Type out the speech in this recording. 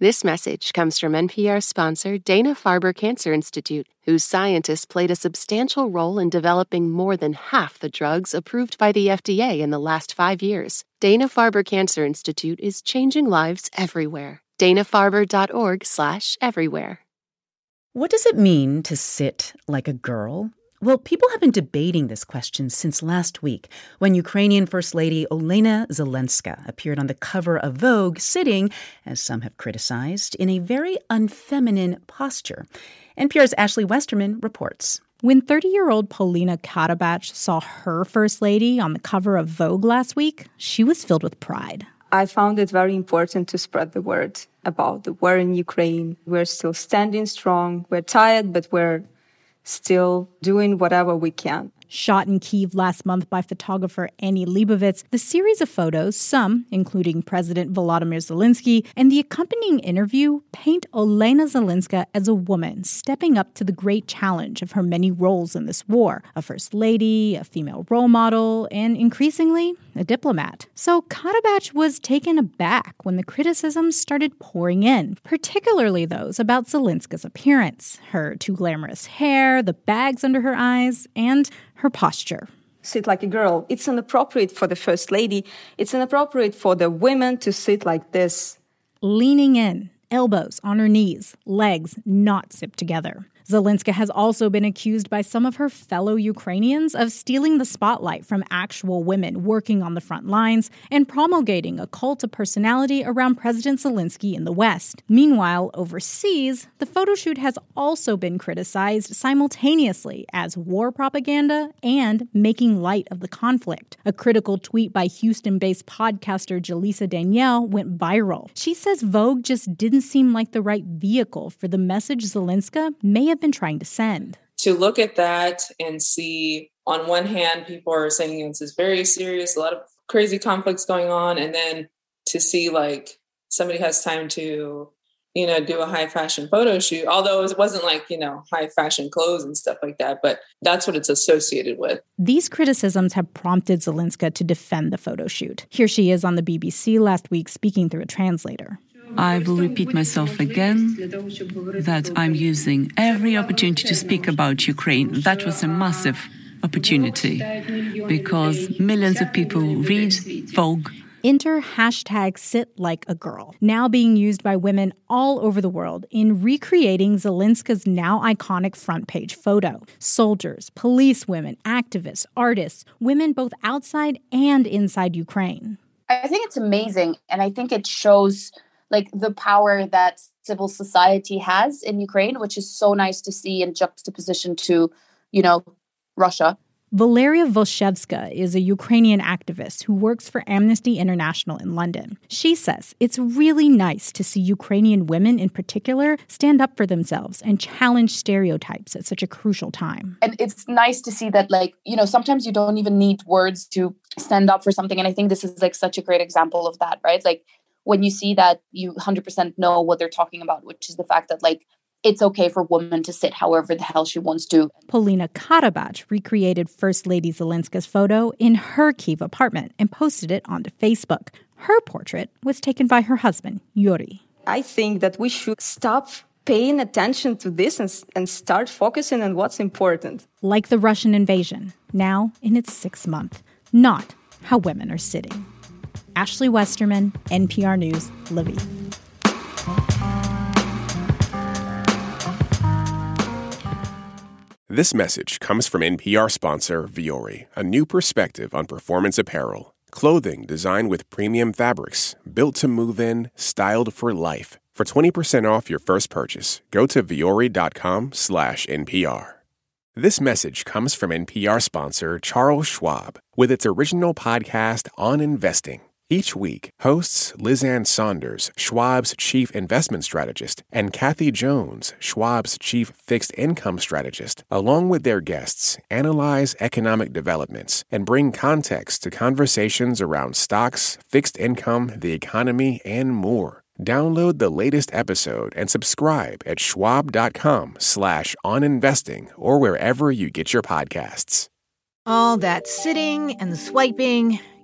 This message comes from NPR sponsor Dana-Farber Cancer Institute, whose scientists played a substantial role in developing more than half the drugs approved by the FDA in the last 5 years. Dana-Farber Cancer Institute is changing lives everywhere. Danafarber.org/everywhere. What does it mean to sit like a girl? Well, people have been debating this question since last week when Ukrainian First Lady Olena Zelenska appeared on the cover of Vogue sitting, as some have criticized, in a very unfeminine posture. NPR's Ashley Westerman reports. When 30-year-old Polina Katabach saw her First Lady on the cover of Vogue last week, she was filled with pride. I found it very important to spread the word about the war in Ukraine. We're still standing strong. We're tired, but we're still doing whatever we can. Shot in Kyiv last month by photographer Annie Leibovitz, the series of photos, some including President Volodymyr Zelensky, and the accompanying interview paint Olena Zelenska as a woman stepping up to the great challenge of her many roles in this war, a first lady, a female role model, and increasingly, a diplomat. So Katabach was taken aback when the criticisms started pouring in, particularly those about Zelenska's appearance, her too glamorous hair, the bags under her eyes, and her posture. Sit like a girl. It's inappropriate for the First Lady. It's inappropriate for the women to sit like this. Leaning in, elbows on her knees, legs not zipped together. Zelenska has also been accused by some of her fellow Ukrainians of stealing the spotlight from actual women working on the front lines and promulgating a cult of personality around President Zelensky in the West. Meanwhile, overseas, the photoshoot has also been criticized simultaneously as war propaganda and making light of the conflict. A critical tweet by Houston-based podcaster Jalisa Danielle went viral. She says Vogue just didn't seem like the right vehicle for the message Zelenska may have been trying to send. To look at that and see, on one hand, people are saying this is very serious, a lot of crazy conflicts going on, and then to see like somebody has time to, you know, do a high fashion photo shoot, although it wasn't like, you know, high fashion clothes and stuff like that, but that's what it's associated with. These criticisms have prompted Zelenska to defend the photo shoot. Here she is on the BBC last week speaking through a translator. I will repeat myself again that I'm using every opportunity to speak about Ukraine. That was a massive opportunity because millions of people read Vogue. Enter hashtag sit like a girl, now being used by women all over the world in recreating Zelenska's now iconic front page photo. Soldiers, police women, activists, artists, women both outside and inside Ukraine. I think it's amazing, and I think it shows like the power that civil society has in Ukraine, which is so nice to see in juxtaposition to, you know, Russia. Valeria Volshevska is a Ukrainian activist who works for Amnesty International in London. She says it's really nice to see Ukrainian women in particular stand up for themselves and challenge stereotypes at such a crucial time. And it's nice to see that, like, you know, sometimes you don't even need words to stand up for something. And I think this is like such a great example of that, right? Like, when you see that, you 100% know what they're talking about, which is the fact that, like, it's okay for a woman to sit however the hell she wants to. Polina Katabach recreated First Lady Zelenska's photo in her Kyiv apartment and posted it onto Facebook. Her portrait was taken by her husband, Yuri. I think that we should stop paying attention to this and start focusing on what's important. Like the Russian invasion, now in its 6th month, not how women are sitting. Ashley Westerman, NPR News, Lviv. This message comes from NPR sponsor Viore, a new perspective on performance apparel. Clothing designed with premium fabrics, built to move in, styled for life. For 20% off your first purchase, go to viore.com/NPR. This message comes from NPR sponsor Charles Schwab with its original podcast on investing. Each week, hosts Lizanne Saunders, Schwab's chief investment strategist, and Kathy Jones, Schwab's chief fixed income strategist, along with their guests, analyze economic developments and bring context to conversations around stocks, fixed income, the economy, and more. Download the latest episode and subscribe at schwab.com/oninvesting or wherever you get your podcasts. All that sitting and swiping.